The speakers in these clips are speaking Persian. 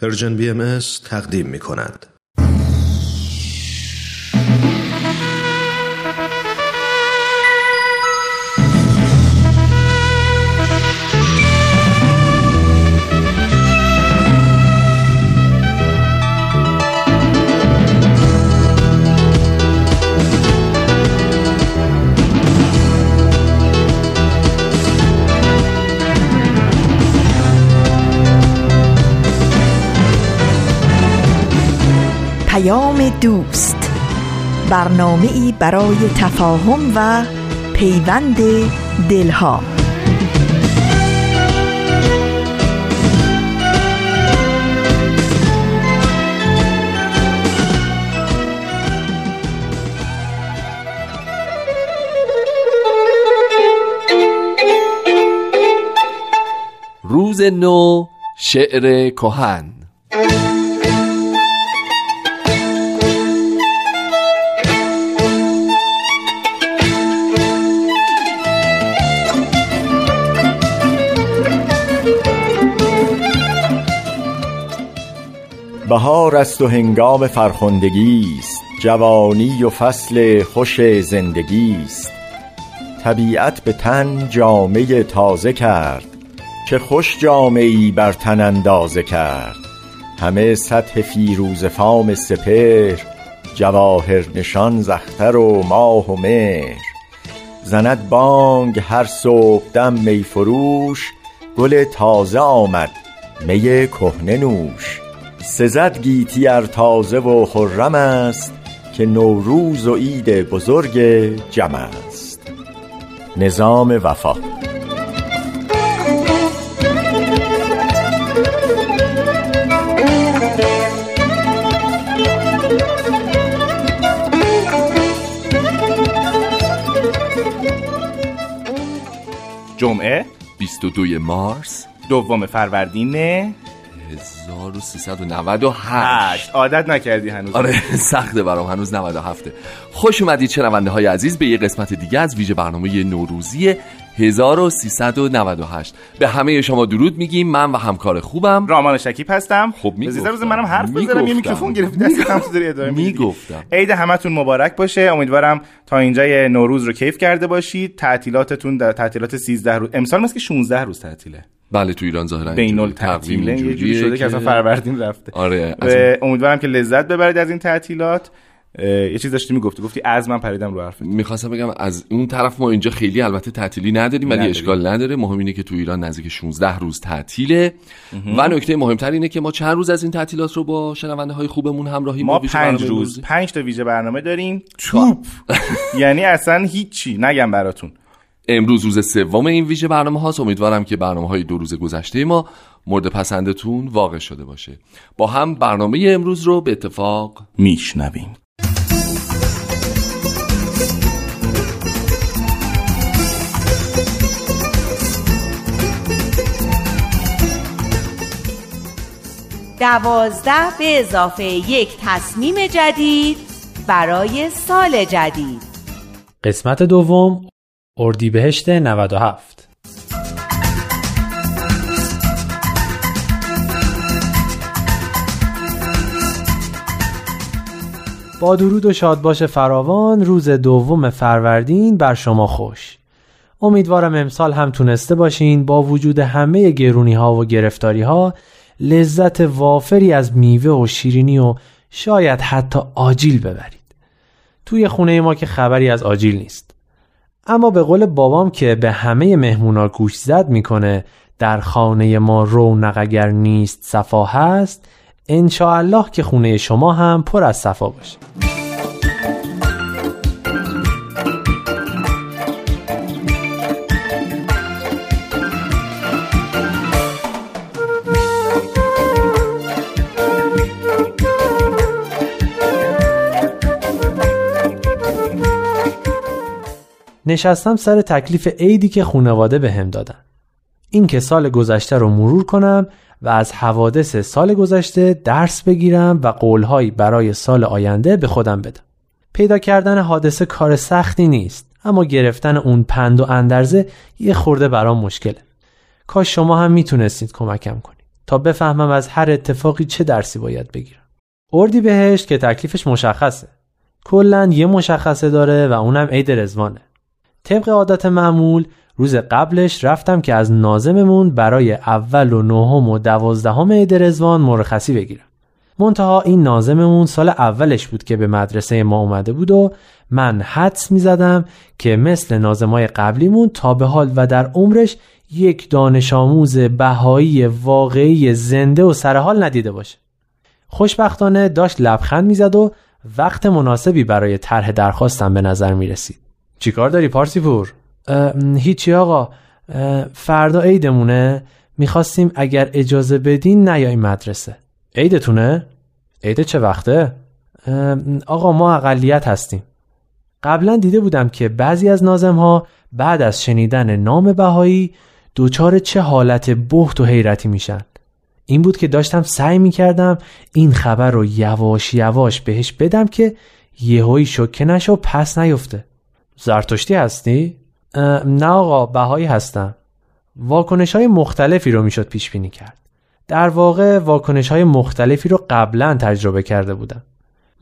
پرژن BMS تقدیم می کند. دوست، برنامه‌ای برای تفاهم و پیوند دلها. روز نو، شعر کهن. بهار است و هنگام فرخندگی است، جوانی و فصل خوش زندگی است. طبیعت به تن جامه تازه کرد، چه خوش جامه‌ای بر تن اندازه کرد. همه سطح فیروزه فام سپهر، جواهر نشان زختر و ماه و مهر. زند بانگ هر صبحدم می فروش، گل تازه آمد می کهنه نوش. سزد گیتی ار تازه و خرم است، که نوروز و عید بزرگ جمع است. نظام وفا. جمعه 22 مارس، دوم فروردین 1398. عادت نکردی هنوز؟ آره سخته برام، هنوز 97. خوش اومدید شنونده های عزیز به یه قسمت دیگه از ویژه برنامه نوروزی 1398. به همه شما درود میگیم. من و همکار خوبم رامان شکیب هستم. خب میگفتم روز منم حرف بزنم، یه میکروفون گرفتی دستم تو داری اداره میگفتم. عید همتون مبارک باشه. امیدوارم تا اینجای نوروز رو کیف کرده باشید. تعطیلاتتون در تعطیلات 13 روز، امسال مثل 16 روز تعطیله. بله تو ایران ظاهرا بینال تعطیل یه جوری شده که اصلا فروردین رفته. آره امیدوارم که لذت ببرید از این تعطیلات. یه چیز داشتی میگفتی، گفتی از من پریدم رو حرفت. می‌خواستم بگم از اون طرف ما اینجا خیلی البته تعطیلی نداریم، ولی اشکال نداره. مهم اینه که تو ایران نزدیک 16 روز تعطیله و نکته مهم‌تر اینه که ما چند روز از این تعطیلات رو با شنونده‌های خوبمون همراهی ما 5 روز 5 تا ویژه برنامه داریم. توپ یعنی اصلا هیچی نگم براتون. امروز روز سوم این ویژه برنامه هاست. امیدوارم که برنامه‌های دو روز گذشته ما مورد پسندتون واقع شده باشه. با هم برنامه امروز رو به اتفاق میشنویم. دوازده به اضافه یک تصمیم جدید برای سال جدید. قسمت دوم، اردیبهشت 97. با درود و شادباش فراوان، روز دوم فروردین بر شما خوش. امیدوارم امسال هم تونسته باشین با وجود همه گرونی ها و گرفتاری ها لذت وافری از میوه و شیرینی و شاید حتی آجیل ببرید. توی خونه ما که خبری از آجیل نیست، اما به قول بابام که به همه مهمونا گوش زد میکنه، در خانه ما رونق اگر نیست صفا هست. انشاءالله که خونه شما هم پر از صفا باشه. نشستم سر تکلیف عیدی که خانواده بهم دادن. این که سال گذشته رو مرور کنم و از حوادث سال گذشته درس بگیرم و قولهایی برای سال آینده به خودم بدم. پیدا کردن حادثه کار سختی نیست، اما گرفتن اون پند و اندرزه یه خورده برام مشکله. کاش شما هم میتونستید کمکم کنید. تا بفهمم از هر اتفاقی چه درسی باید بگیرم. اردیبهشت که تکلیفش مشخصه. کلاً یه مشخصه داره و اونم عید رضوانه. طبق عادت معمول روز قبلش رفتم که از ناظممون برای اول و نهم و 12 عید رضوان مرخصی بگیرم. منتها این ناظممون سال اولش بود که به مدرسه ما اومده بود و من حدس می‌زدم که مثل ناظمای قبلیمون تا به حال و در عمرش یک دانش آموز بهایی واقعی زنده و سرحال ندیده باشه. خوشبختانه داشت لبخند می‌زد و وقت مناسبی برای طرح درخواستم به نظر می‌رسید. چیکار داری پارسیپور؟ هیچی آقا، فردا عیدمونه، می‌خواستیم اگر اجازه بدین نیای مدرسه. عیدتونه؟ عید چه وقته؟ آقا ما اقلیت هستیم. قبلا دیده بودم که بعضی از ناظم‌ها بعد از شنیدن نام بهایی دوچار چه حالت بهت و حیرتی میشن. این بود که داشتم سعی میکردم این خبر رو یواش یواش بهش بدم که یهویی شوکه نشه و پس نیفته. زرتشتی هستی؟ نه آقا، بهایی هستم. واکنش‌های مختلفی رو میشد پیش بینی کرد. در واقع واکنش‌های مختلفی رو قبلا تجربه کرده بودم.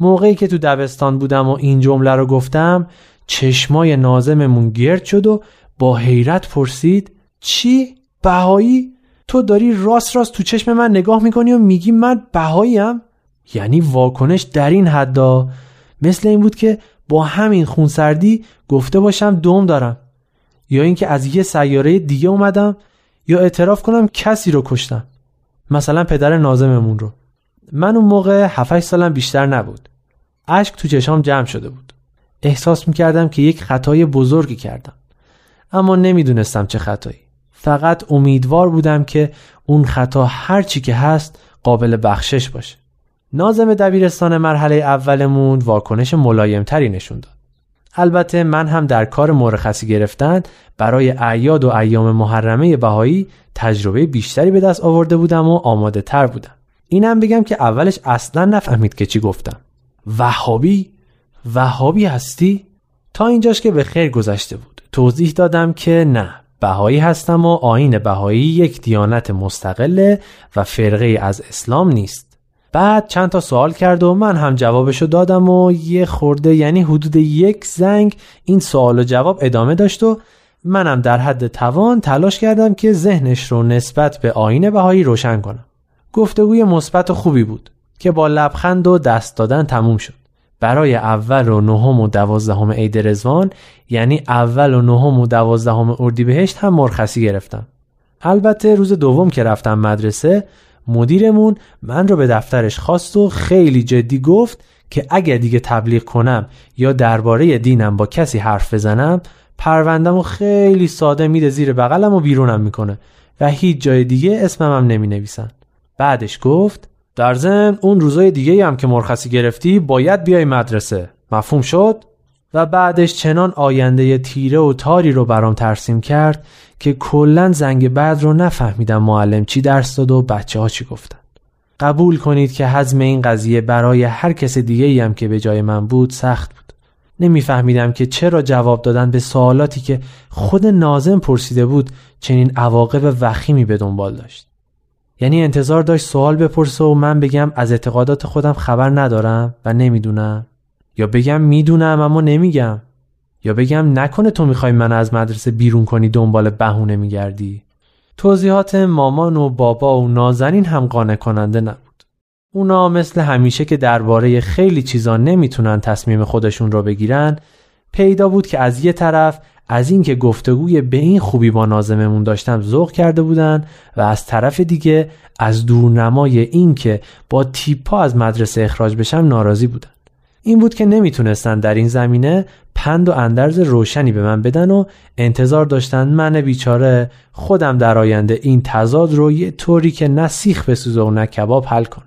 موقعی که تو دبستان بودم و این جمله رو گفتم، چشمای ناظممون گرد شد و با حیرت پرسید: چی؟ بهایی؟ تو داری راست راست تو چشم من نگاه میکنی و میگی من بهاییم؟ یعنی واکنش در این حدا. مثل این بود که با همین خونسردی گفته باشم دوم دارم، یا اینکه از یه سیاره دیگه اومدم، یا اعتراف کنم کسی رو کشتم، مثلا پدر ناظممون رو. من اون موقع 7-8 سالم بیشتر نبود. اشک تو چشام جمع شده بود. احساس میکردم که یک خطای بزرگی کردم، اما نمیدونستم چه خطایی. فقط امیدوار بودم که اون خطا هر چی که هست قابل بخشش باشه. ناظم دبیرستان مرحله اولمون واکنش ملایمتری نشون داد. البته من هم در کار مرخصی گرفتن برای اعیاد و ایام محرمه بهایی تجربه بیشتری به دست آورده بودم و آماده تر بودم. اینم بگم که اولش اصلا نفهمید که چی گفتم. وهابی هستی؟ تا اینجاش که به خیر گذشته بود. توضیح دادم که نه، بهایی هستم و آیین بهایی یک دیانت مستقله و فرقه از اسلام نیست. بعد چند تا سوال کرد و من هم جوابشو دادم و یه خورده، یعنی حدود یک زنگ، این سوال و جواب ادامه داشت و منم در حد توان تلاش کردم که ذهنش رو نسبت به آیین بهایی روشن کنم. گفتگوی مثبت و خوبی بود که با لبخند و دست دادن تموم شد. برای اول و نهم و 12 عید رضوان، یعنی اول و نهم و 12 اردیبهشت هم مرخصی گرفتم. البته روز دوم که رفتم مدرسه، مدیرمون من رو به دفترش خواست و خیلی جدی گفت که اگه دیگه تبلیغ کنم یا درباره دینم با کسی حرف بزنم، پرونده‌مو خیلی ساده میده زیر بغلم و بیرونم میکنه و هیچ جای دیگه اسمم هم نمینویسن. بعدش گفت: در ضمن اون روزای دیگه هم که مرخصی گرفتی باید بیای مدرسه. مفهوم شد؟ و بعدش چنان آینده تیره و تاری رو برام ترسیم کرد که کلاً زنگ بعد رو نفهمیدم معلم چی درس داد و بچه‌ها چی گفتن. قبول کنید که هضم این قضیه برای هر کس دیگه‌ای هم که به جای من بود سخت بود. نمیفهمیدم که چرا جواب دادن به سوالاتی که خود ناظم پرسیده بود چنین عواقب وخیمی به دنبال داشت. یعنی انتظار داشت سوال بپرسه و من بگم از اعتقادات خودم خبر ندارم و نمیدونم، یا بگم میدونم اما نمیگم، یا بگم نکنه تو میخوای من از مدرسه بیرون کنی دنبال بهونه میگردی. توضیحات مامان و بابا و نازنین هم قانع کننده نبود. اونا مثل همیشه که درباره خیلی چیزا نمیتونن تصمیم خودشون رو بگیرن، پیدا بود که از یه طرف از این که گفتگوی به این خوبی با ناظممون داشتم ذوق کرده بودن و از طرف دیگه از دورنمای این که با تیپا از مدرسه اخراج بشم ناراضی بودن. این بود که نمیتونستن در این زمینه پند و اندرز روشنی به من بدن و انتظار داشتن من بیچاره خودم در آینده این تضاد رو یه طوری که نه سیخ بسوزه و نه کباب حل کنم.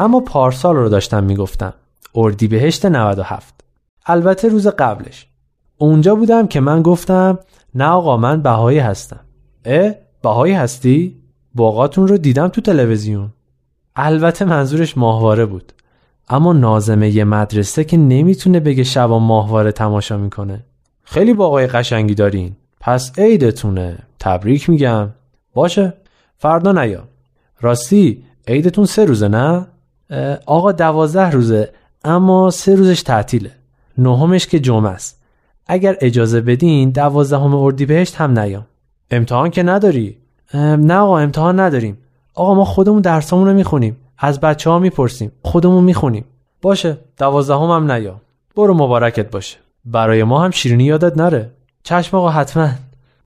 اما پارسال رو داشتم میگفتم، اردیبهشت 97. البته روز قبلش. اونجا بودم که من گفتم نه آقا من بهایی هستم. بهایی هستی؟ باقاتون رو دیدم تو تلویزیون. البته منظورش ماهواره بود، اما ناظمه یه مدرسه که نمیتونه بگه شبا ماهواره تماشا میکنه. خیلی باقای قشنگی دارین، پس عیدتونه، تبریک میگم. باشه فردا نیا. راستی عیدتون 3 روزه نه؟ آقا 12 روزه، اما 3 روزش تعطیله، 9مش که جمعه است. اگر اجازه بدین 12 اردیبهشت هم نیام. امتحان که نداری؟ نه آقا امتحان نداریم. آقا ما خودمون درسامون رو میخونیم، از بچه ها میپرسیم، خودمون میخونیم. باشه 12 هم نیا. برو مبارکت باشه. برای ما هم شیرینی یادت نره. چشم آقا حتما.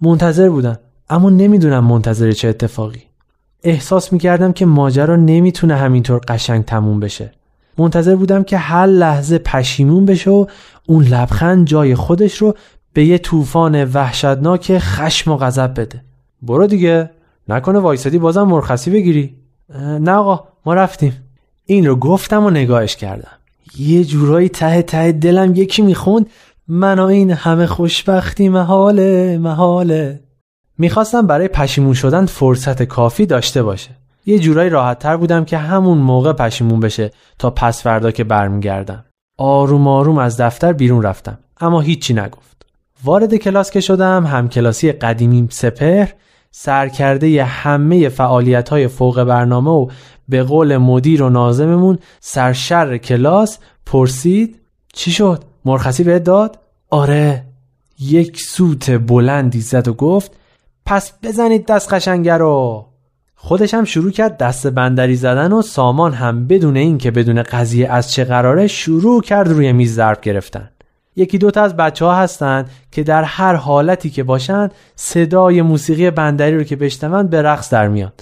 منتظر بودن، اما نمیدونم منتظر چه اتفاقی. احساس میکردم که ماجرا نمیتونه همینطور قشنگ تموم بشه. منتظر بودم که هر لحظه پشیمون بشه و اون لبخند جای خودش رو به یه طوفان وحشتناک خشم و غضب بده. برو دیگه، نکنه وایسادی بازم مرخصی بگیری. نه آقا ما رفتیم. این رو گفتم و نگاهش کردم. یه جورایی ته دلم یکی میخوند من و این همه خوشبختی محاله. میخواستم برای پشیمون شدن فرصت کافی داشته باشه. یه جورایی راحت تر بودم که همون موقع پشیمون بشه تا پس فردا که برمیگردم. آروم آروم از دفتر بیرون رفتم، اما هیچی نگفت. وارد کلاس که شدم، همکلاسی قدیمیم سپهر، سرکرده ی همه فعالیت‌های فوق برنامه و به قول مدیر و ناظممون سرشر کلاس، پرسید چی شد؟ مرخصی بهت داد؟ آره. یک سوت بلندی زد و گفت پس بزنید دست قشنگه رو. خودش هم شروع کرد دست بندری زدن و سامان هم بدون این که بدون قضیه از چه قراره شروع کرد روی میز ضرب گرفتن. 1-2 از بچه‌ها هستن که در هر حالتی که باشن صدای موسیقی بندری رو که بشنون به رقص در میان.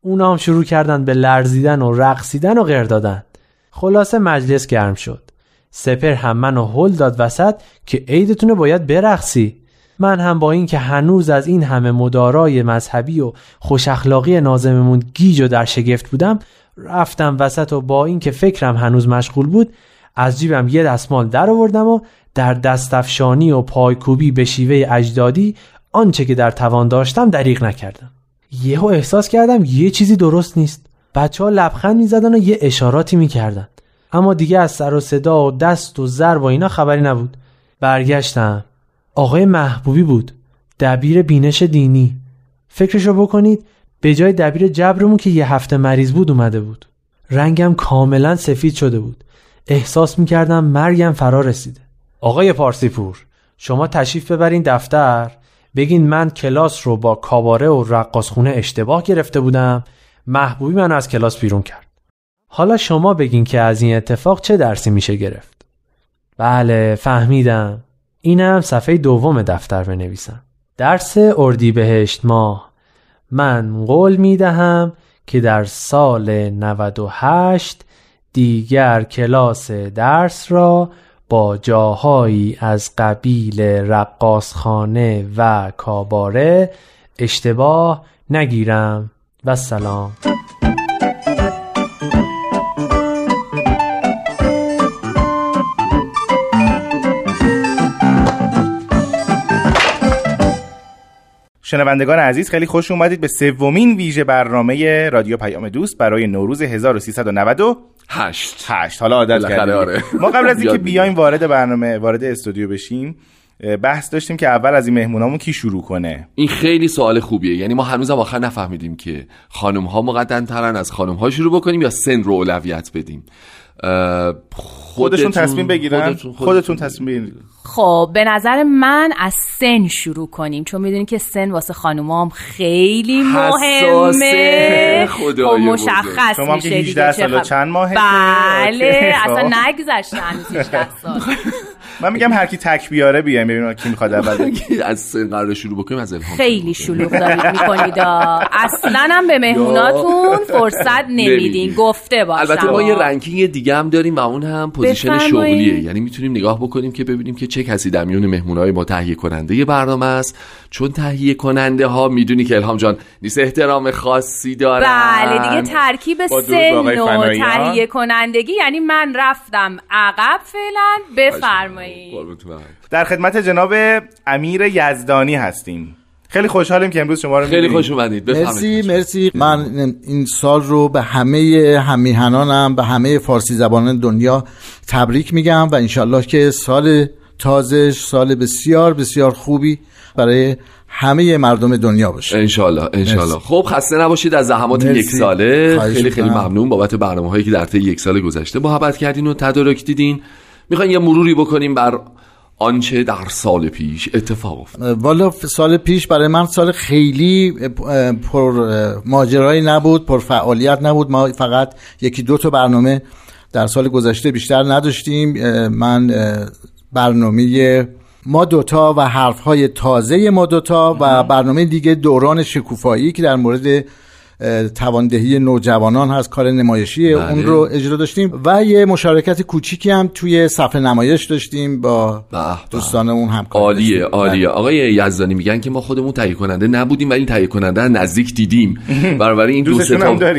اونا هم شروع کردن به لرزیدن و رقصیدن و غر دادن. خلاصه مجلس گرم شد. سپر هم منو هل داد وسط که عیدتونه باید برقصی. من هم با این که هنوز از این همه مدارای مذهبی و خوش اخلاقی ناظممون گیج و در شگفت بودم، رفتم وسط و با این که فکرم هنوز مشغول بود از جیبم یه دستمال در آوردم و در دستفشانی و پایکوبی به شیوه اجدادی آنچه که در توان داشتم دریغ نکردم. یهو احساس کردم یه چیزی درست نیست. بچه‌ها لبخند می‌زدن و یه اشاراتی می‌کردن، اما دیگه از سر و صدا و دست و ضرب و اینا خبری نبود. برگشتم. آقای محبوبی بود، دبیر بینش دینی. فکرشو بکنید، به جای دبیر جبرمون که یه هفته مریض بود اومده بود. رنگم کاملا سفید شده بود. احساس میکردم مرگم فرا رسیده. آقای پارسیپور، شما تشریف ببرین دفتر، بگین من کلاس رو با کاباره و رقاصخونه اشتباه گرفته بودم، محبوبی منو از کلاس بیرون کرد. حالا شما بگین که از این اتفاق چه درسی میشه گرفت. بله فهمیدم. اینم صفحه 2 دفتر بنویسم. درس اردیبهشت ماه. من قول میدهم که در سال 98 دیگر کلاس درس را با جاهایی از قبیل رقاصخانه و کاباره اشتباه نگیرم. و سلام. شنوندگان عزیز، خیلی خوش اومدید به 3مین ویژه برنامه رادیو پیام دوست برای نوروز 1398. حالا عادت کردیم. ما قبل از اینکه بیایم وارد استودیو بشیم بحث داشتیم که اول از این مهمونامون کی شروع کنه. این خیلی سوال خوبیه. یعنی ما هنوزم آخر نفهمیدیم که خانم‌ها مقدم‌ترن، از خانم‌ها شروع بکنیم یا سن رو اولویت بدیم. خودشون تصمیم بگیرن. خودتون تصمیم بگیرید. خب به نظر من از سن شروع کنیم، چون میدونین که سن واسه خانومام خیلی مهمه. خب مشخص شما میشه 18 سال و چند ماهه. بله اصلا نگذشته هنوز 18 سال. من میگم هر کی تک بیاره بیایم ببینیم کی میخواد اول از سن قرار شروع بکنیم. از الهام خیلی شلوغ دارید میکنید، اصلا هم به مهموناتون فرصت نمیدین. گفته باشم البته ما یه رنکینگ دیگه هم داریم و اون هم پوزیشن شغلیه. یعنی میتونیم نگاه بکنیم که ببینیم که چه کسی در میون مهمونای ما تهیه کننده برنامه است، چون تهیه کننده ها میدونی که الهام جان نیست احترام خاصی دارن. بله دیگه ترکیب سن و تهیه کنندگی، یعنی من رفتم عقب. فعلا بفرمایید. بیایید. در خدمت جناب امیر یزدانی هستیم. خیلی خوشحالیم که امروز شما رو میبینیم. خیلی خوش اومدید. مرسی. من این سال رو به همه همیهنانم، به همه فارسی زبانان دنیا تبریک میگم و انشالله که سال تازه، سال بسیار بسیار خوبی برای همه مردم دنیا باشه. انشالله. خب خسته نباشید از زحمات یک ساله. خیلی خیلی ممنون بابت برنامه‌هایی که در طی یک سال گذشته محبت کردین و تدارک دیدین. میخواین یه مروری بکنیم بر آنچه در سال پیش اتفاق افتاد؟ والا سال پیش برای من سال خیلی پر ماجرایی نبود، پر فعالیت نبود. ما فقط یکی دو تا برنامه در سال گذشته بیشتر نداشتیم. من برنامه ما دوتا و حرفهای تازه ما دوتا و برنامه دیگه دوران شکوفایی که در مورد تواندهی نوجوانان هست، کار نمایشیه، اون رو اجرا داشتیم و یه مشارکت کوچیکی هم توی صفحه نمایش داشتیم با دوستانمون همکار. عالیه. آقای یزدانی میگن که ما خودمون تهیه کننده نبودیم ولی تهیه کننده نزدیک دیدیم. برای این دو سه تا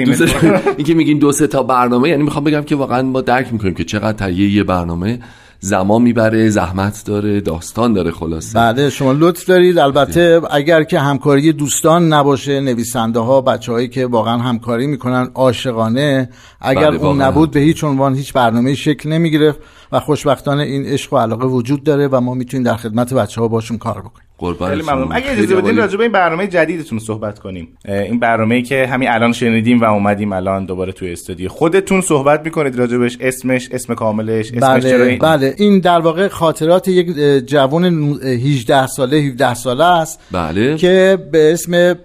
اینکه میگین دو سه تا برنامه، یعنی میخوام بگم که واقعا ما درک میکنیم که چقدر تهیه یه برنامه زمان میبره، زحمت داره، داستان داره. خلاصه بله، شما لطف دارید. البته اگر که همکاری دوستان نباشه، نویسنده ها، بچه هایی که واقعا همکاری میکنن عاشقانه، اگر اون نبود به هیچ عنوان هیچ برنامه شکل نمیگرفت و خوشبختانه این عشق و علاقه وجود داره و ما میتونیم در خدمت بچه ها باشون کار بکنیم. خیلی ممنون. اگه اجازه بدین راجع به این برنامه جدیدتون صحبت کنیم. این برنامه‌ای که همین الان شنیدیم و اومدیم الان دوباره توی استودیو خودتون صحبت می‌کنید راجع بهش، اسم کاملش، اسمش چیه؟ بله، این در واقع خاطرات یک جوان 18 ساله 17 ساله است. بله. که به اسم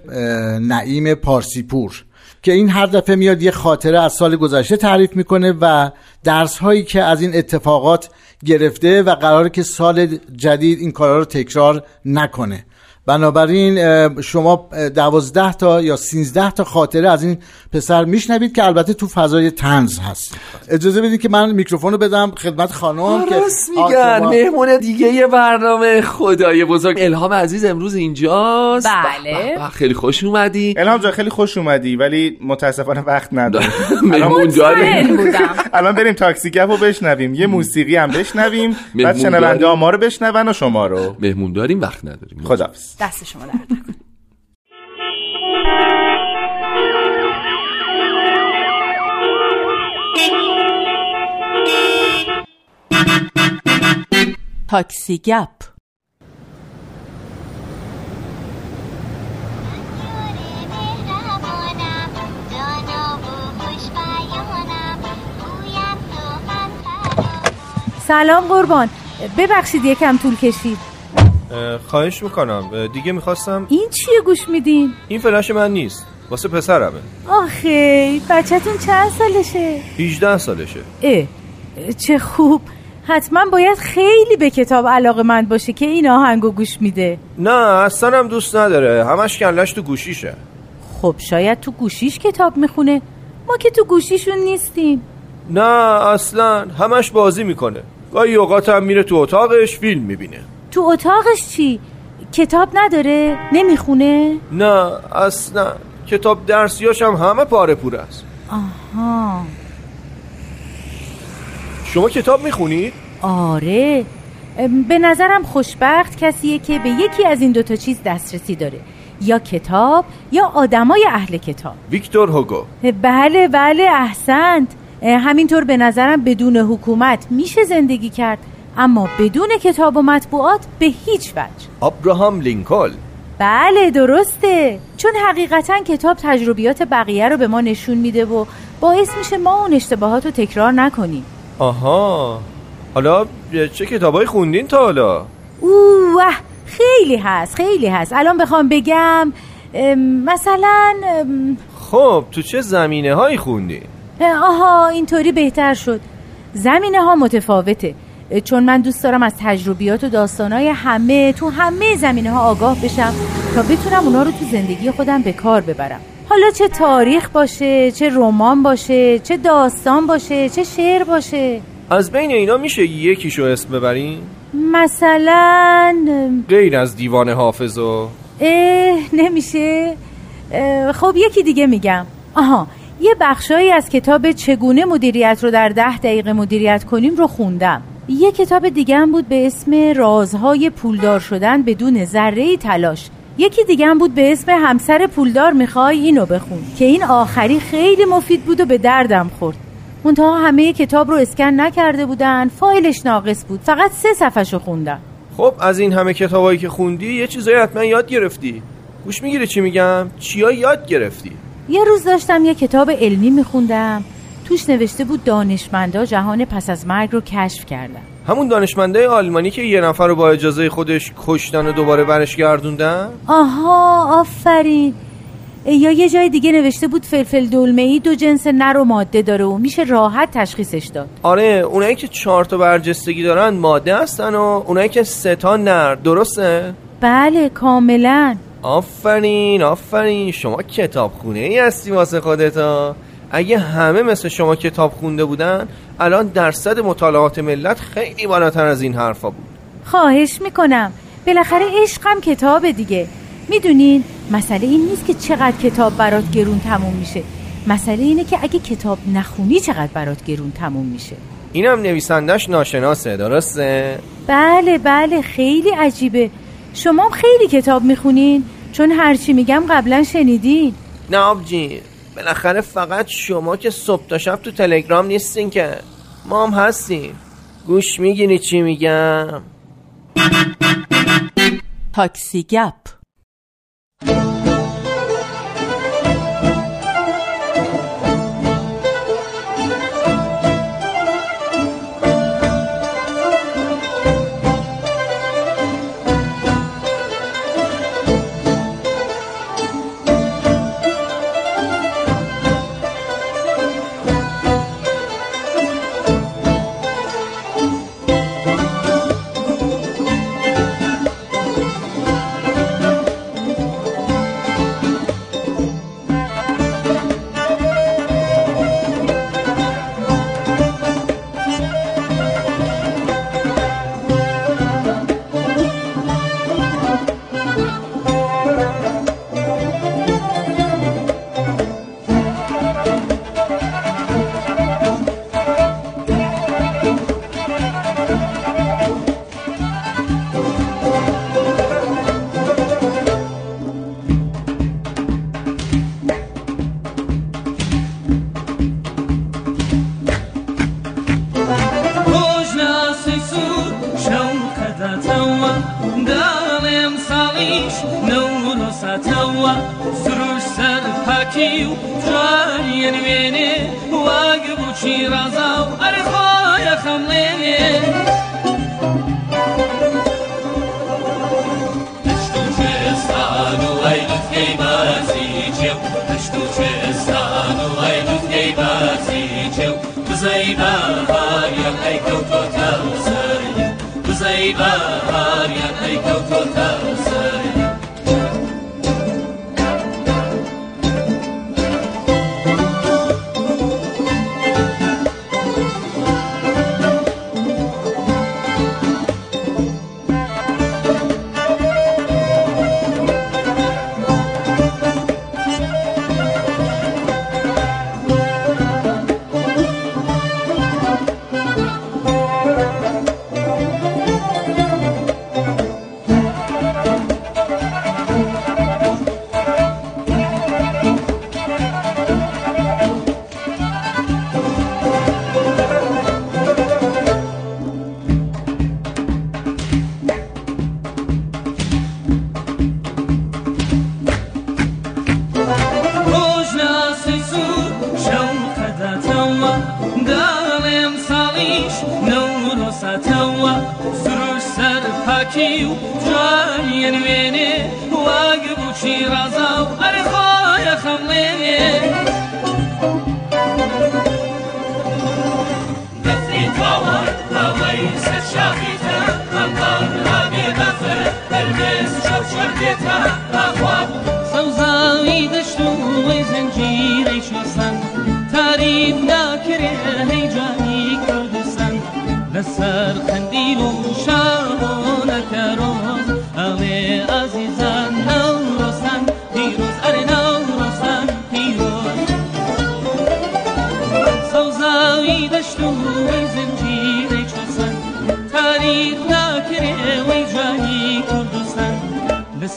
نعیم پارسیپور، که این هر دفعه میاد یه خاطره از سال گذشته تعریف میکنه و درس‌هایی که از این اتفاقات گرفته و قراره که سال جدید این کارا رو تکرار نکنه. بنابراین شما 12 تا یا 13 تا خاطره از این پسر میشنوید که البته تو فضای طنز هست. اجازه بدید که من میکروفون رو بدم خدمت خانم که میگن مهمون دیگه یه برنامه. خدای بزرگ، الهام عزیز امروز اینجاست. بله. خیلی خوش اومدی الهام جان. خیلی خوش اومدی ولی متاسفانه وقت نداریم. مهمون داریم. الان بریم تاکسی گپ رو بشنویم، یه موسیقی هم بشنویم، بعد شنونده ها ما رو بشنون و شما رو. مهمون داریم، وقت نداریم. خداحافظ. دست شما درد نکنه. تاکسی گپ. سلام قربان، ببخشید یکم طول کشید. خواهش میکنم. دیگه میخواستم. این چیه گوش میدین؟ این فلاش من نیست، واسه پسرمه. آخه بچه‌تون چند سالشه؟ 18 سالشه. چه خوب. حتما باید خیلی به کتاب علاقه‌مند باشه که این آهنگو گوش میده. نه اصلا هم دوست نداره، همش کلش تو گوشیشه. خب شاید تو گوشیش کتاب میخونه، ما که تو گوشیشون نیستیم. نه اصلا، همش بازی میکنه. گاهی اوقات هم میره تو اتاقش فیلم میبینه. تو اتاقش چی؟ کتاب نداره؟ نمیخونه؟ نه اصلا، کتاب درسیاش هم همه پاره پوره است. آها. شما کتاب میخونید؟ آره. به نظرم خوشبخت کسیه که به یکی از این دوتا چیز دسترسی داره، یا کتاب یا آدمای اهل کتاب. ویکتور هگو. بله احسنت. همینطور به نظرم بدون حکومت میشه زندگی کرد، اما بدون کتاب و مطبوعات به هیچ وجه. ابراهام لینکلن. بله درسته، چون حقیقتاً کتاب تجربیات بقیه رو به ما نشون میده و باعث میشه ما اون اشتباهات رو تکرار نکنیم. آها. حالا چه کتابایی خوندین تا حالا؟ اوه خیلی هست. الان بخوام بگم مثلا خب تو چه زمینه هایی خوندین؟ آها اینطوری بهتر شد. زمینه ها متفاوته، چون من دوست دارم از تجربیات و داستانای همه تو همه زمینه‌ها آگاه بشم تا بتونم اونا رو تو زندگی خودم به کار ببرم. حالا چه تاریخ باشه، چه رمان باشه، چه داستان باشه، چه شعر باشه. از بین اینا میشه یکیشو اسم ببرین؟ مثلا غیر از دیوان حافظ و نمیشه. خب یکی دیگه میگم. آها، یه بخشایی از کتاب چگونه مدیریت رو در 10 دقیقه مدیریت کنیم رو خوندم. یه کتاب دیگه هم بود به اسم رازهای پولدار شدن بدون ذره تلاش. یکی دیگه هم بود به اسم همسر پولدار میخوای اینو بخون که این آخری خیلی مفید بود و به دردم خورد. منتها همه کتاب رو اسکن نکرده بودن، فایلش ناقص بود، فقط 3 صفحه‌شو خوندم. خب از این همه کتابایی که خوندی یه چیزایی حتما یاد گرفتی. گوش میگیری چی میگم؟ چیا یاد گرفتی؟ یه روز داشتم یه کتاب علمی میخوندم، توش نوشته بود دانشمندا جهان پس از مرگ رو کشف کردن. همون دانشمندای آلمانی که یه نفر رو با اجازه خودش کشتن و دوباره برش گردوندن؟ آها آفرین. یا یه جای دیگه نوشته بود فلفل دلمه‌ای 2 جنس نر و ماده داره و میشه راحت تشخیصش داد. آره اونایی که 4 تا برجستگی دارن ماده هستن و اونایی که 3 تا نر، درسته؟ بله کاملا. آفرین آفرین، شما کتابخونه‌ای هستی واسه خودتا. اگه همه مثل شما کتاب خونده بودن الان درصد مطالعات ملت خیلی بالاتر از این حرفا بود. خواهش میکنم. بالاخره عشقم کتاب دیگه. میدونین مسئله این نیست که چقدر کتاب برات گرون تموم میشه، مسئله اینه که اگه کتاب نخونی چقدر برات گرون تموم میشه. اینم نویسندش ناشناسه، درسته؟ بله بله خیلی عجیبه. شما خیلی کتاب میخونین؟ چون هرچی میگم قبلا شنیدین. نه آبجی بالاخره فقط شما که صبح تا شب تو تلگرام نیستین که، ما هم هستیم. گوش میگینی چی میگم؟ تاکسی گپ.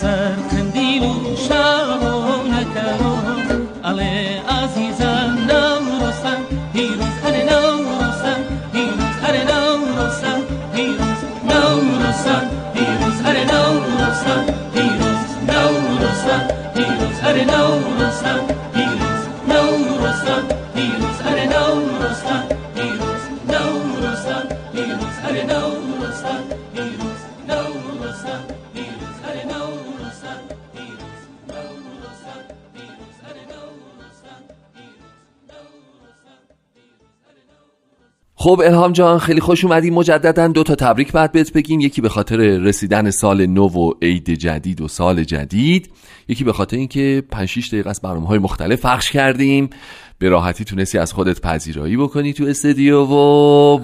سر کندیل و شبانه کن علی عزیزم نوروزم پیروز هر نوروزم پیروز هر نوروزم پیروز نوروزم پیروز هر نوروزم پیروز نوروزم پیروز هر نوروزم پیروز نوروزم پیروز هر نوروزم پیروز نوروزم پیروز هر نوروزم پیروز نوروزم خب الهام جان خیلی خوش اومدی مجدداً. دو تا تبریک باید بهت بگیم، یکی به خاطر رسیدن سال نو و عید جدید و سال جدید، یکی به خاطر اینکه 5-6 دقیقه از برنامه‌های مختلف پخش کردیم، به راحتی تونستی از خودت پذیرایی بکنی تو استودیو و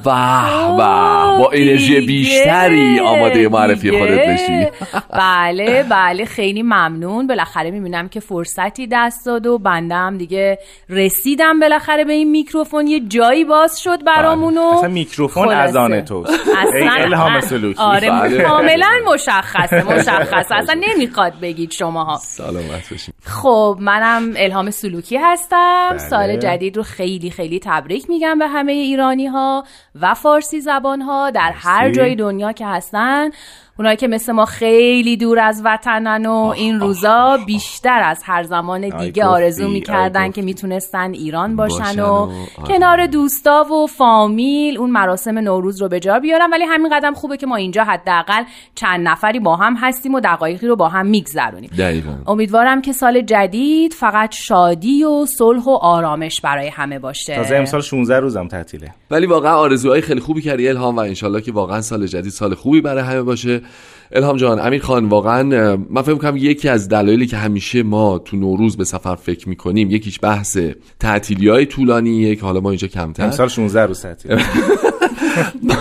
با انرژی بیشتری آماده معرفی خودت بشی. بله بله خیلی ممنون. بالاخره میبینم که فرصتی دست داد و بنده هم دیگه رسیدم بالاخره به این میکروفون، یه جایی باز شد برامون. اصلا میکروفون اذان توست ای الهام سلوکی. آره کاملا مشخصه اصلا نمیخواد بگید شماها. سلامت باشید. خب منم الهام سلوکی هستم. سال جدید رو خیلی خیلی تبریک میگم به همه ایرانی ها و فارسی زبان ها در هر جای دنیا که هستن. اونایی که مثل ما خیلی دور از وطنن و این روزا بیشتر از هر زمان دیگه آرزو میکردن که میتونستن ایران باشن و کنار دوستا و فامیل اون مراسم نوروز رو به جا بیارن، ولی همین قدم خوبه که ما اینجا حداقل چند نفری با هم هستیم و دقایقی رو با هم میگذرونیم. امیدوارم که سال جدید فقط شادی و صلح و آرامش برای همه باشه. تازه امسال 16 روزم تعطیله، ولی واقعا آرزوهای خیلی خوبی کردی الهام و انشالله که واقعا سال جدید سال خوبی برای همه باشه. الهام جان، امیر خان، واقعا من فکر می‌کنم یکی از دلایلی که همیشه ما تو نوروز به سفر فکر می‌کنیم، یکیش بحث تعطیلی‌های طولانیه که حالا ما اینجا کمتر، امسال 16 روز تعطیل.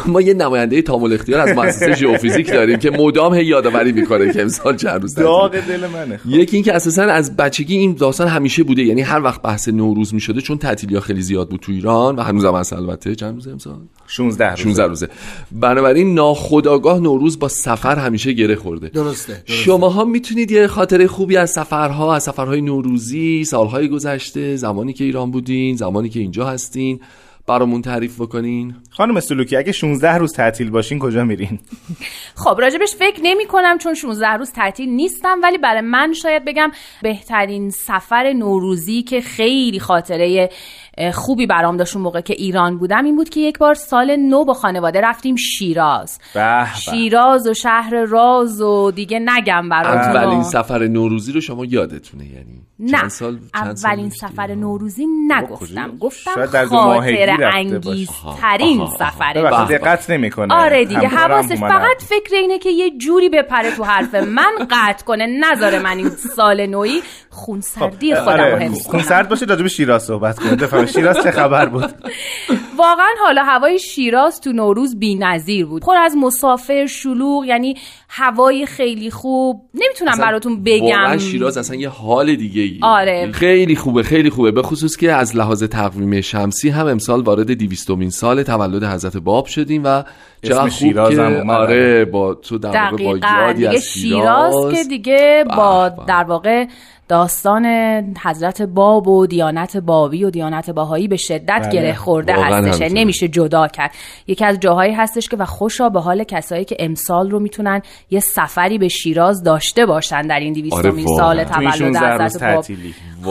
ما یه نماینده تامل اختیار از مؤسسه ژئوفیزیک داریم که مدام یادآوری می‌کنه که امسال چند روز تعطیل. داغ دل منه. یکی این که اساساً از بچگی این داستان همیشه بوده، یعنی هر وقت بحث نوروز می‌شده چون تعطیلی‌ها خیلی زیاد بود تو ایران و هنوزم هست البته. چند روزه امسال؟ 16 روزه. بنابراین ناخودآگاه نوروز با سفر همیشه گره خورده. درسته. شماها میتونید یه خاطره خوبی از سفرها، از سفرهای نوروزی، سالهای گذشته، زمانی که ایران بودین، زمانی که اینجا هستین برامون تعریف بکنین؟ خانم سلوکی، اگه 16 روز تعطیل باشین کجا میرین؟ خب راجبش فکر نمی کنم چون 16 روز تعطیل نیستم، ولی برای من شاید بگم بهترین سفر نوروزی که خیلی خاطره خوبی برام داشت اون موقع که ایران بودم این بود که یک بار سال نو با خانواده رفتیم شیراز. شیراز و شهر راز و دیگه نگم براتون. اولین سفر نوروزی رو شما یادتونه؟ یعنی نه، اولین سفر نوروزی نگفتم، گفتم خاطر انگیزترین سفره. دقت نمی‌کنه. آره دیگه حواسش فقط فکر اینه که یه جوری بپره تو حرف من قطع کنه، نذاره من این سال نوئی خونسردی خودمو حفظ کنم. خونسرد باشه راجع به شیراز صحبت کنه. شیراز چه خبر بود؟ واقعا حالا هوای شیراز تو نوروز بی‌نظیر بود، پر از مسافر، شلوغ، یعنی هوای خیلی خوب. نمیتونم براتون بگم واقعا شیراز اصلا یه حال دیگه ای. آره. خیلی خوبه خیلی خوبه، به خصوص که از لحاظ تقویم شمسی هم امسال وارد 200مین سال تولد حضرت باب شدیم و چرا خوب که آره با تو در واقع با یادی از شیراز که دیگه با در واقع داستان حضرت باب و دیانت بابی و دیانت باهایی به شدت گره خورده هستش، نمیشه جدا کرد. یکی از جاهایی هستش که و خوشا به حال کسایی که امسال رو میتونن یه سفری به شیراز داشته باشن در این 200مین سال تولد حضرت باب.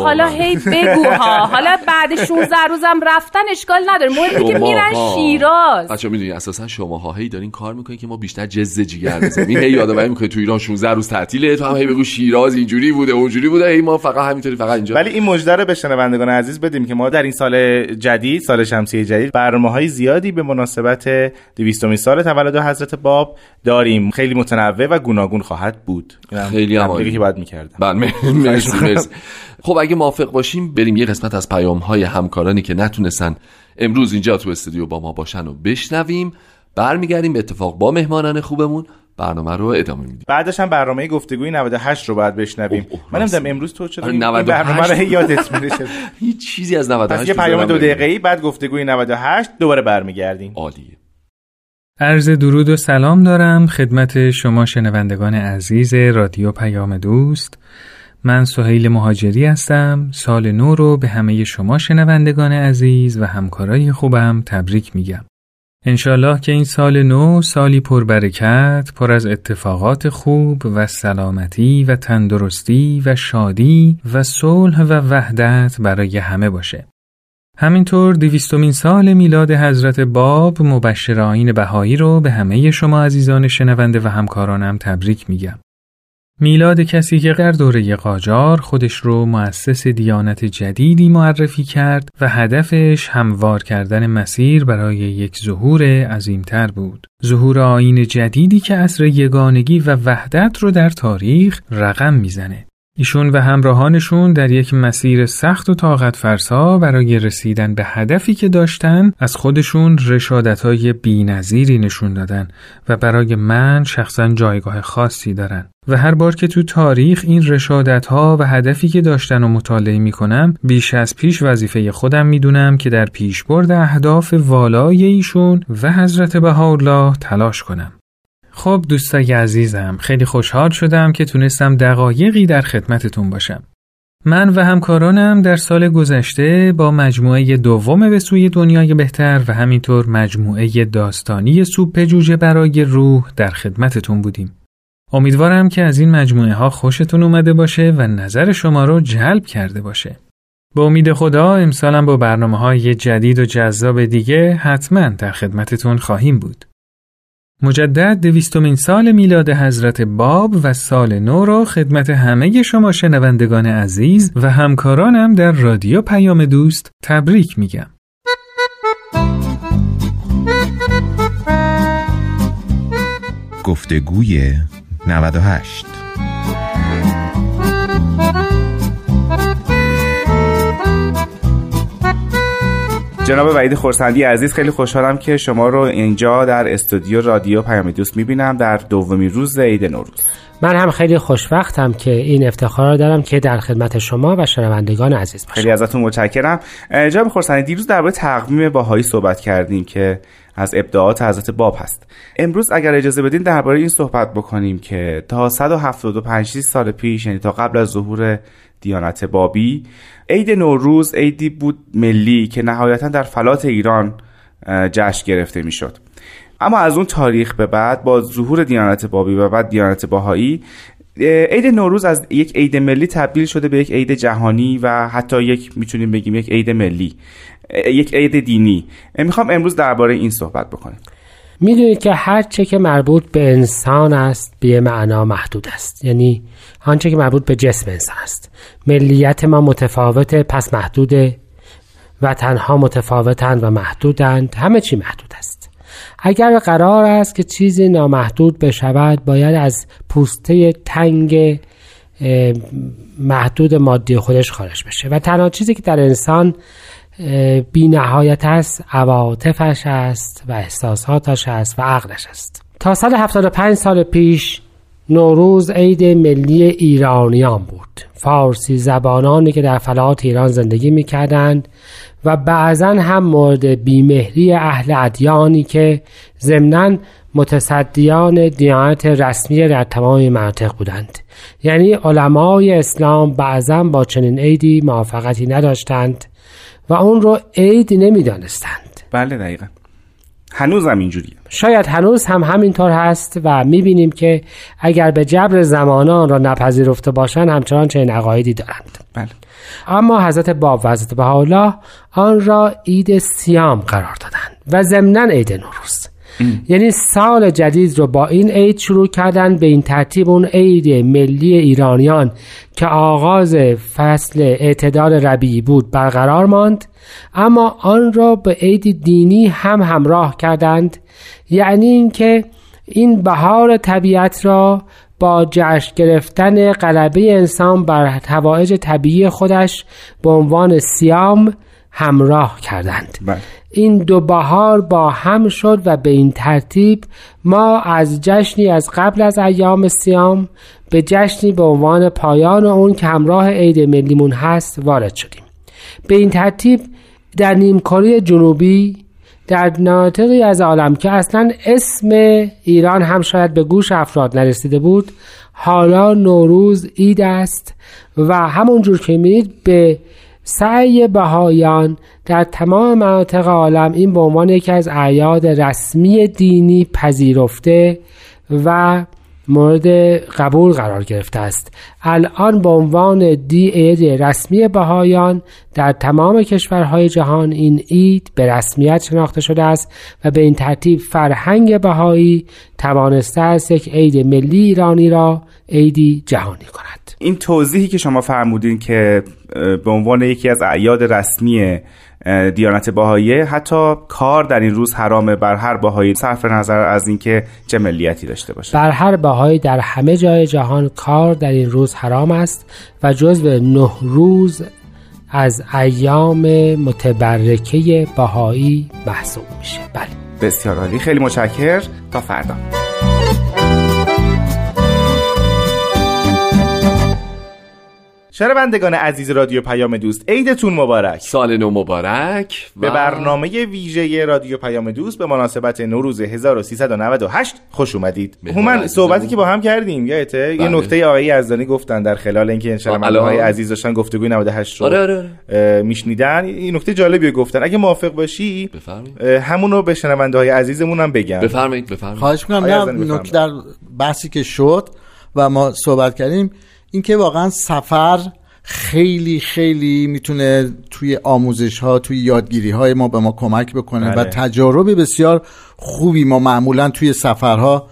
حالا هی بگوها، حالا بعد 16 روزم رفتن اشکال نداره، مهمه که میرن شیراز. بچا میدونی اساسا شماها هی دارین کار میکنین که ما بیشتر جز جیگر بزنیم. هی یادآوری میکنه تو ایران 16 روز تعطیله، تو هم هی بگو شیراز اینجوری بوده اونجوری بوده، هی ما فقط همینطوری فقط اینجا. ولی این مژده رو به شنوندگان عزیز بدیم که ما در این سال جدید، سال شمسی جدید، برنامه‌های زیادی به مناسبت 200مین سال تولد حضرت باب داریم. خیلی متنوع و گوناگون خواهد بود. خیلی عالی که بعد می‌کردم. مرسی. خب اگه موافق باشیم بریم یه قسمت از پیام‌های همکارانی که نتونستن امروز اینجا تو استودیو با ما باشن و بشنویم. برمیگردیم به اتفاق با مهمانان خوبمون، برنامه رو ادامه میدیم. بعدش هم برنامه گفتگوی 98 رو بعد بشنویم. من نمیدونم امروز تو چطوری برنامه رو یادت میره؟ هیچ چیزی از 98. پس یه پیام 2 دقیقه‌ای بعد گفتگوی 98 دوباره برمیگردیم. عالیه. عرض درود و سلام دارم خدمت شما شنوندگان عزیز رادیو پیام دوست. من سحیل مهاجری هستم. سال نو رو به همه شما شنوندگان عزیز و همکارای خوبم تبریک میگم. انشالله که این سال نو سالی پربرکت، پر از اتفاقات خوب و سلامتی و تندرستی و شادی و صلح و وحدت برای همه باشه. همینطور 200مین سال میلاد حضرت باب مبشرآیین بهایی رو به همه شما عزیزان شنونده و همکارانم تبریک میگم. میلاد کسی که در دوره قاجار خودش رو مؤسس دیانت جدیدی معرفی کرد و هدفش هموار کردن مسیر برای یک ظهور عظیمتر بود. ظهور آیین جدیدی که عصر یگانگی و وحدت رو در تاریخ رقم میزنه. ایشون و همراهانشون در یک مسیر سخت و طاقت فرسا برای رسیدن به هدفی که داشتن از خودشون رشادت‌های بی‌نظیری نشون دادن و برای من شخصا جایگاه خاصی دارن و هر بار که تو تاریخ این رشادت‌ها و هدفی که داشتن رو مطالعه می‌کنم بیش از پیش وظیفه خودم می‌دونم که در پیشبرد اهداف والای ایشون و حضرت بهالله تلاش کنم. خب دوستای عزیزم، خیلی خوشحال شدم که تونستم دقایقی در خدمتتون باشم. من و همکارانم در سال گذشته با مجموعه دوم به سوی دنیای بهتر و همینطور مجموعه داستانی سوپ جوجه برای روح در خدمتتون بودیم. امیدوارم که از این مجموعه ها خوشتون اومده باشه و نظر شما رو جلب کرده باشه. با امید خدا امسالم با برنامه‌های جدید و جذاب دیگه حتما در خدمتتون خواهیم بود. مجدد 200مین سال میلاد حضرت باب و سال نو را خدمت همه شما شنوندگان عزیز و همکارانم در رادیو پیام دوست تبریک میگم. گفتگوی 98. جناب وحید خرسندی عزیز، خیلی خوشحالم که شما رو اینجا در استودیو رادیو پیام دوست میبینم در دومین روز عید نوروز. من هم خیلی خوشوقتم که این افتخار رو دارم که در خدمت شما و شنوندگان عزیز باشم. خیلی ازتون متشکرم. جناب خرسندی، دیروز درباره تقویم باهایی صحبت کردیم که از ابداعات حضرت باب هست. امروز اگر اجازه بدین درباره این صحبت بکنیم که تا 175 سال پیش، یعنی تا قبل از ظهور دیانت بابی، عید نوروز عیدی بود ملی که نهایتا در فلات ایران جشن گرفته میشد. اما از اون تاریخ به بعد با ظهور دیانت بابی و بعد دیانت باهایی، عید نوروز از یک عید ملی تبدیل شده به یک عید جهانی و حتی یک میتونیم بگیم یک عید ملی، یک عید دینی. میخوام امروز درباره این صحبت بکنیم. میدونید که هر چه که مربوط به انسان است به معنا محدود است، یعنی آنچه که مربوط به جسم انسان است. ملیت ما متفاوته، پس محدوده. وطنها متفاوتند و محدودند، همه چی محدود است. اگر قرار است که چیزی نامحدود بشود، باید از پوسته تنگ محدود مادی خودش خارج بشه و تنها چیزی که در انسان بی نهایت است عواطفش است و احساساتش است و عقلش است. تا 175 سال پیش نوروز عید ملی ایرانیان بود. فارسی زبانانی که در فلات ایران زندگی می‌کردند و بعضن هم مورد بیمهری اهل ادیانی که ضمناً متصدیان دیانت رسمی در تمام مناطق بودند، یعنی علمای اسلام بعضن با چنین عیدی موافقتی نداشتند و اون رو عید نمی‌دانستند. بله دقیقاً، هنوز هم اینجوریه. شاید هنوز هم همینطور هست و میبینیم که اگر به جبر زمانان را نپذیرفته باشند همچنان چنین عقایدی دارند. بله. اما حضرت باب و حضرت بهالله آن را عید سیام قرار دادند و ضمناً عید نوروز. یعنی سال جدید رو با این عید شروع کردن. به این ترتیب اون عید ملی ایرانیان که آغاز فصل اعتدال ربیعی بود برقرار ماند، اما آن را به عید دینی هم همراه کردند، یعنی اینکه این بهار طبیعت را با جشن گرفتن غلبه انسان بر هوایج طبیعی خودش به عنوان سیام همراه کردند. این دو بهار با هم شد و به این ترتیب ما از جشنی از قبل از ایام سیام به جشنی به عنوان پایان اون که همراه عید ملیمون هست وارد شدیم. به این ترتیب در نیمکره جنوبی، در مناطقی از عالم که اصلا اسم ایران هم شاید به گوش افراد نرسیده بود، حالا نوروز عید است و همونجور که می‌بینید به سعی بهایان در تمام مناطق عالم این به عنوان یکی از اعیاد رسمی دینی پذیرفته و مورد قبول قرار گرفته است. الان به عنوان عید رسمی بهایان در تمام کشورهای جهان این عید به رسمیت شناخته شده است و به این ترتیب فرهنگ بهایی توانسته است یک عید ملی ایرانی را عیدی جهانی کند. این توضیحی که شما فرمودین که به عنوان یکی از اعیاد رسمی دیانت بهاییه، حتی کار در این روز حرامه بر هر بهایی صرف نظر از اینکه چه ملیتی داشته باشه. بر هر بهایی در همه جای جهان کار در این روز حرام است و جزو 9 روز از ایام متبرکه بهایی محسوب میشه. بله، بسیار عالی، خیلی متشکر، تا فردا. شنوندگان عزیز رادیو پیام دوست، عیدتون مبارک، سال نو مبارک. به برنامه ویژه رادیو پیام دوست به مناسبت نوروز 1398 خوش اومدید. همون صحبتی که با هم کردیم یادته، یه نکته آقای یزدانی گفتن در خلال اینکه ان شاء الله مهمان‌های عزیز داشتن گفتگوی 98 رو میشنیدن، این نکته جالبی گفتن. اگه موافق باشی همون رو به شنونده‌های عزیزمون هم بگم. بفرمایید. خواهش می‌کنم. نکته در بحثی که شد و ما صحبت کردیم این که واقعا سفر خیلی خیلی میتونه توی آموزش ها، توی یادگیری های ما به ما کمک بکنه. بله. و تجارب بسیار خوبی ما معمولا توی سفرها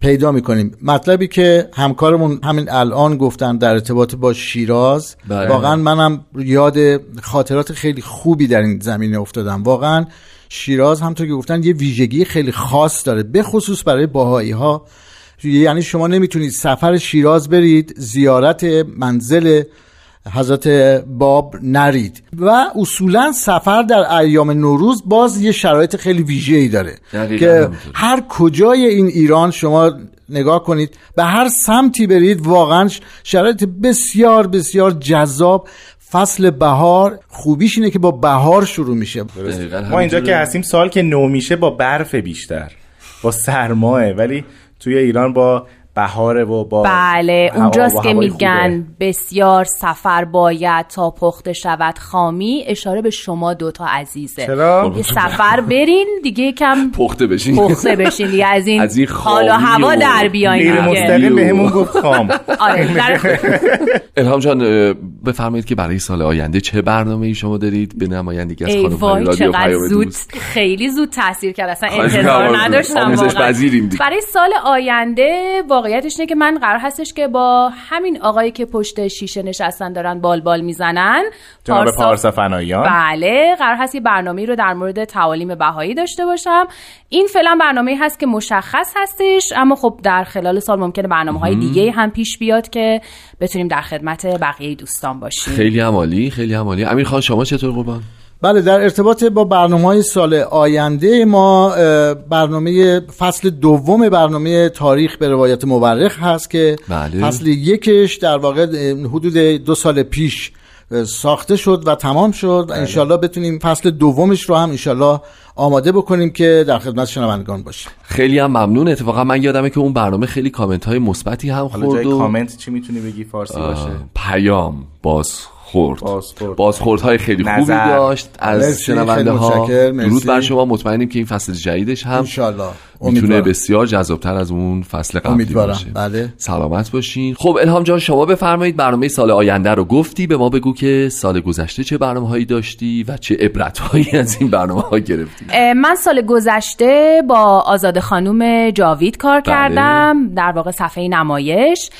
پیدا میکنیم. مطلبی که همکارمون همین الان گفتن در ارتباط با شیراز، بله. واقعا منم یاد خاطرات خیلی خوبی در این زمینه افتادم. واقعا شیراز همونطور که گفتن یه ویژگی خیلی خاص داره، به خصوص برای بهایی ها. یعنی شما نمیتونید سفر شیراز برید زیارت منزل حضرت باب نرید و اصولا سفر در ایام نوروز باز یه شرایط خیلی ویژه‌ای داره که هر کجای این ایران شما نگاه کنید، به هر سمتی برید، واقعا شرایط بسیار بسیار جذاب. فصل بهار خوبیش اینه که با بهار شروع میشه. ما اینجا که هستیم سال که نو میشه با برف بیشتر، با سرماه، ولی توی ایران با بهاره و با بله اونجاست که میگن بسیار سفر باید تا پخته شود خامی، اشاره به شما دوتا عزیزه. چرا؟ یه سفر برین دیگه کم پخته بشین دیگه، از این حالا هوا در بیاین. مستقیم بهمون گفت خام. الهام جان بفرمایید که برای سال آینده چه برنامه‌ای شما دارید به نمایندگی از خانم رادیو پیام دوست؟ خیلی زود تاثیر کرد، اصلا انتظار نداشتم. برای سال آینده واقعیتش اینه که من قرار هستش که با همین آقایی که پشت شیشه نشستن دارن بال میزنن، جناب پارسا فنایان، بله، قرار هست یه برنامه‌ای رو در مورد تعالیم بهایی داشته باشم. این فعلا برنامه‌ای هست که مشخص هستش، اما خب در خلال سال ممکنه برنامه‌های دیگه هم پیش بیاد که بتونیم در خدمت بقیه دوستان باشیم. خیلی عالی. امیر خان شما چطور قربان؟ بله، در ارتباط با برنامه‌های سال آینده ما برنامه فصل دوم برنامه تاریخ به روایت مورخ هست که بله. فصل یکش در واقع حدود 2 سال پیش ساخته شد و تمام شد. بله. انشالله بتونیم فصل دومش رو هم انشالله آماده بکنیم که در خدمت شنوندگان باشیم. خیلی هم ممنون. اتفاقا من یادمه که اون برنامه خیلی کامنت های مثبتی هم خورد. حالا جای کامنت چی میتونی بگی فارسی باشه؟ پیام بازخورد های خیلی خوبی داشت از شنونده ها. درود بر شما، مطمئنیم که این فصل جدیدش هم انشالله میتونه بسیار جذابتر از اون فصل قبلی باشه. بله. سلامت باشین. خب الهام جان شما بفرمایید، برنامه سال آینده رو گفتی، به ما بگو که سال گذشته چه برنامه‌هایی داشتی و چه عبرت‌هایی از این برنامه‌ها گرفتی؟ من سال گذشته با آزاد خانم جاوید کار بله. کردم، در واقع صفحه نمایش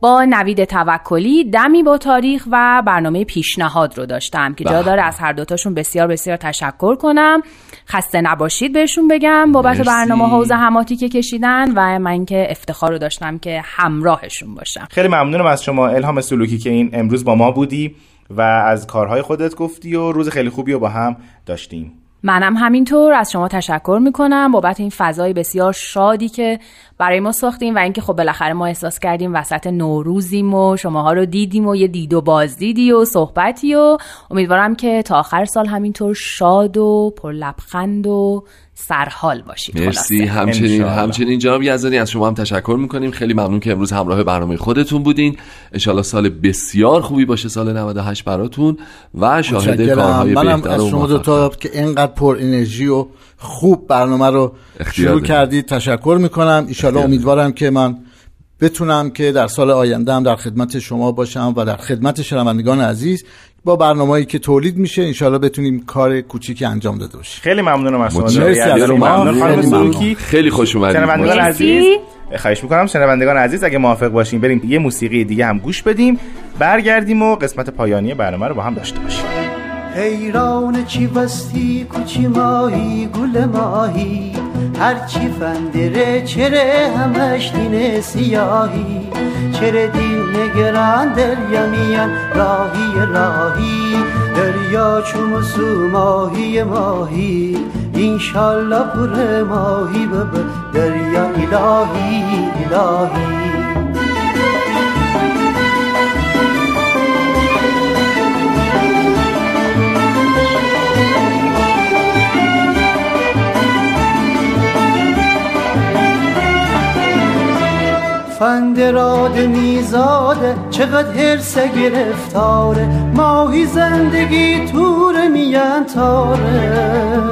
با نوید توکلی، دمی با تاریخ و برنامه پیشنهاد رو داشتم که جا داره از هر دوتاشون بسیار بسیار تشکر کنم. خسته نباشید بهشون بگم بابت برنامه ها و زحماتی که کشیدن و من که افتخار رو داشتم که همراهشون باشم. خیلی ممنونم از شما الهام سلوکی که این امروز با ما بودی و از کارهای خودت گفتی و روز خیلی خوبی رو با هم داشتیم. منم همینطور از شما تشکر میکنم بابت این فضای بسیار شادی که برای ما ساختیم و اینکه خب بالاخره ما احساس کردیم وسط نوروزیم و شماها رو دیدیم و یه دید و بازدیدی و صحبتی و امیدوارم که تا آخر سال همینطور شاد و پر لبخند و سرحال باشید. مرسی. همچنین جناب یزدانی از شما هم تشکر میکنیم. خیلی ممنون که امروز همراه برنامه خودتون بودین. انشالله سال بسیار خوبی باشه سال 98 براتون و شاهد کارهای بهتر و موفق‌تر. منم از شما دوتا که اینقدر پر انرژی و خوب برنامه رو شروع کردید تشکر میکنم. انشالله امیدوارم که من بتونم که در سال آینده هم در خدمت شما باشم و در خدمت شنوندگان عزیز با برنامه‌ای که تولید میشه ان شاءالله بتونیم کار کوچیکی انجام داده باشیم. خیلی ممنونم از شما. خیلی خوش اومدید. شنوندگان عزیز خواهش می‌کنم شنوندگان عزیز اگه موافق باشین بریم یه موسیقی دیگه هم گوش بدیم، برگردیم و قسمت پایانی برنامه رو با هم داشته باشیم. حیران چی بستی کوچی ماهی گل ماهی هرچی فندره چره همش دین سیاهی چره دین نگران دریمیان راهی راهی دریا چومسو ماهی ماهی انشالله پر ماهی ببر دریا الهی الهی فندراد میزاده چقدر هرس گرفتاره ماهی زندگی تور میان تاره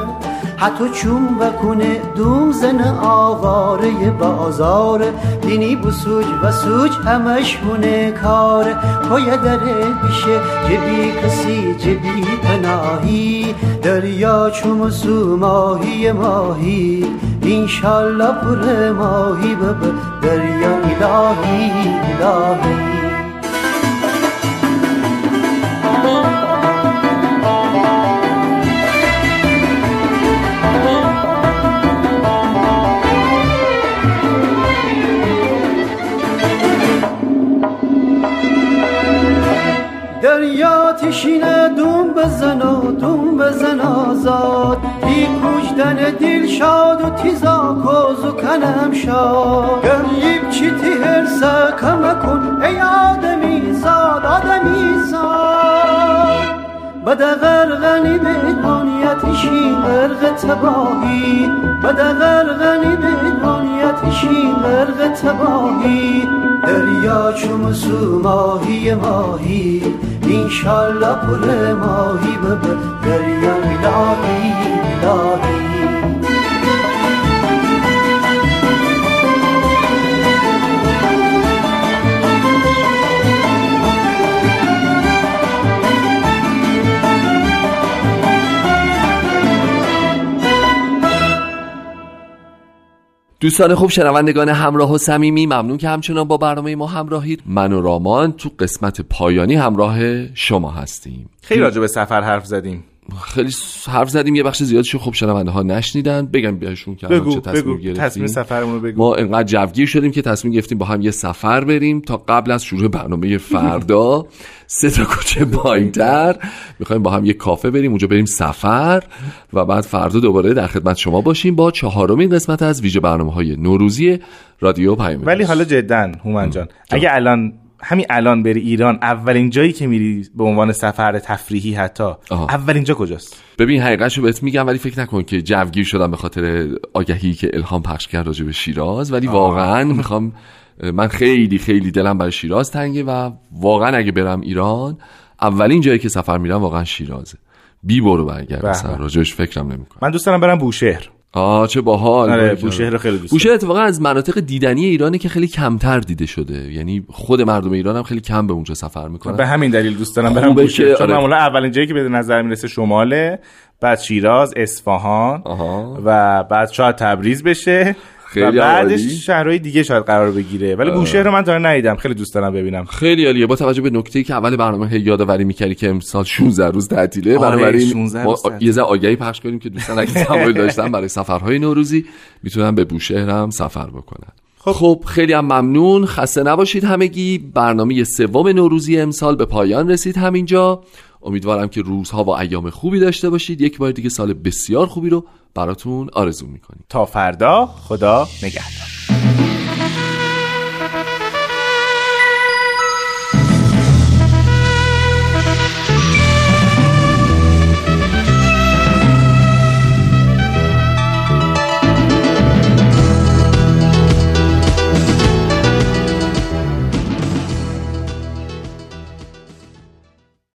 حتی چون بکنه دوم زن آواره بازاره دینی بسوج و سوج همش مونه کاره پای دره بشه جبی کسی جبی پناهی دریا چوم سو ماهی ماهی انشالله پر ماهی ببر دریا الهی الهی دریا تشینه دوم بزن و دوم بزن آزاد بی کشتن دل شاد و تیزا کز و کنم شاد گریب چی تهرسه کمه کن ای آدمی زاد آدمی زاد بده غرغنی به دنیتشی غرق تباهی بده غرغنی به دنیتشی غرق تباهی دریا چوم سو ماهی ماهی انشالله پر ماهی ببر دریا الهی الهی دوستان خوب، شنوندگان همراه و صمیمی، ممنون که همچنان با برنامه ما همراهید. من و رامان تو قسمت پایانی همراه شما هستیم. خیلی راجع به سفر حرف زدیم، خیلی حرف زدیم، یه بخش زیادشو خب شنونده ها نشنیدن. بگم بهشون که چه تصمیم گرفتیم، تصمیم سفرمونو بگو. ما انقدر جوگیر شدیم که تصمیم گرفتیم با هم یه سفر بریم تا قبل از شروع برنامه فردا. سه تا کوچه پایین‌تر می‌خوایم با هم یه کافه بریم، اونجا بریم سفر و بعد فردا دوباره در خدمت شما باشیم با چهارمین قسمت از ویژه برنامه‌های نوروزی رادیو پیام. ولی حالا جداً هومن جان، اگه الان همین الان بری ایران، اولین جایی که میری به عنوان سفر تفریحی حتی اولین جا کجاست؟ ببین حقیقتشو بهت میگم، ولی فکر نکن که جوگیر شدم به خاطر آگهی که الهام پخش کرد راجع به شیراز. ولی واقعا میخوام، من خیلی خیلی دلم برای شیراز تنگه و واقعا اگه برم ایران اولین جایی که سفر میرم واقعا شیرازه. بی برو برگرد، اصلا راجعش فکرم نمیکنم. من دوست دارم برم بوشهر. چه باحال. آره بوشهر خیلی دوست. بوشهر اتفاقا از مناطق دیدنی ایرانه که خیلی کمتر دیده شده، یعنی خود مردم ایران هم خیلی کم به اونجا سفر میکنن. به همین دلیل دوست دارم برم بوشهر، چون معمولا اولین جایی که به نظر میرسه شماله، بعد شیراز، اصفهان و بعد شاید تبریز بشه و بعدش شهرهای دیگه شاید قرار بگیره. ولی بوشهر رو من تا ندیدم، خیلی دوست دارم ببینم. خیلی عالیه. با توجه به نکته‌ای که اول برنامه یادآوری می‌کردی که امسال 16 روز تعطیله، بنابراین یه ذره آگهی پخش کنیم که دوستان اگه تمایل داشتن برای سفرهای نوروزی میتونن به بوشهر هم سفر بکنن. خب خیلی هم ممنون، خسته نباشید همگی. برنامه سوم نوروزی امسال به پایان رسید همینجا. امیدوارم که روزها و ایام خوبی داشته باشید. یک بار دیگه سال بسیار خوبی رو براتون آرزو می‌کنیم. تا فردا، خدا نگهدار.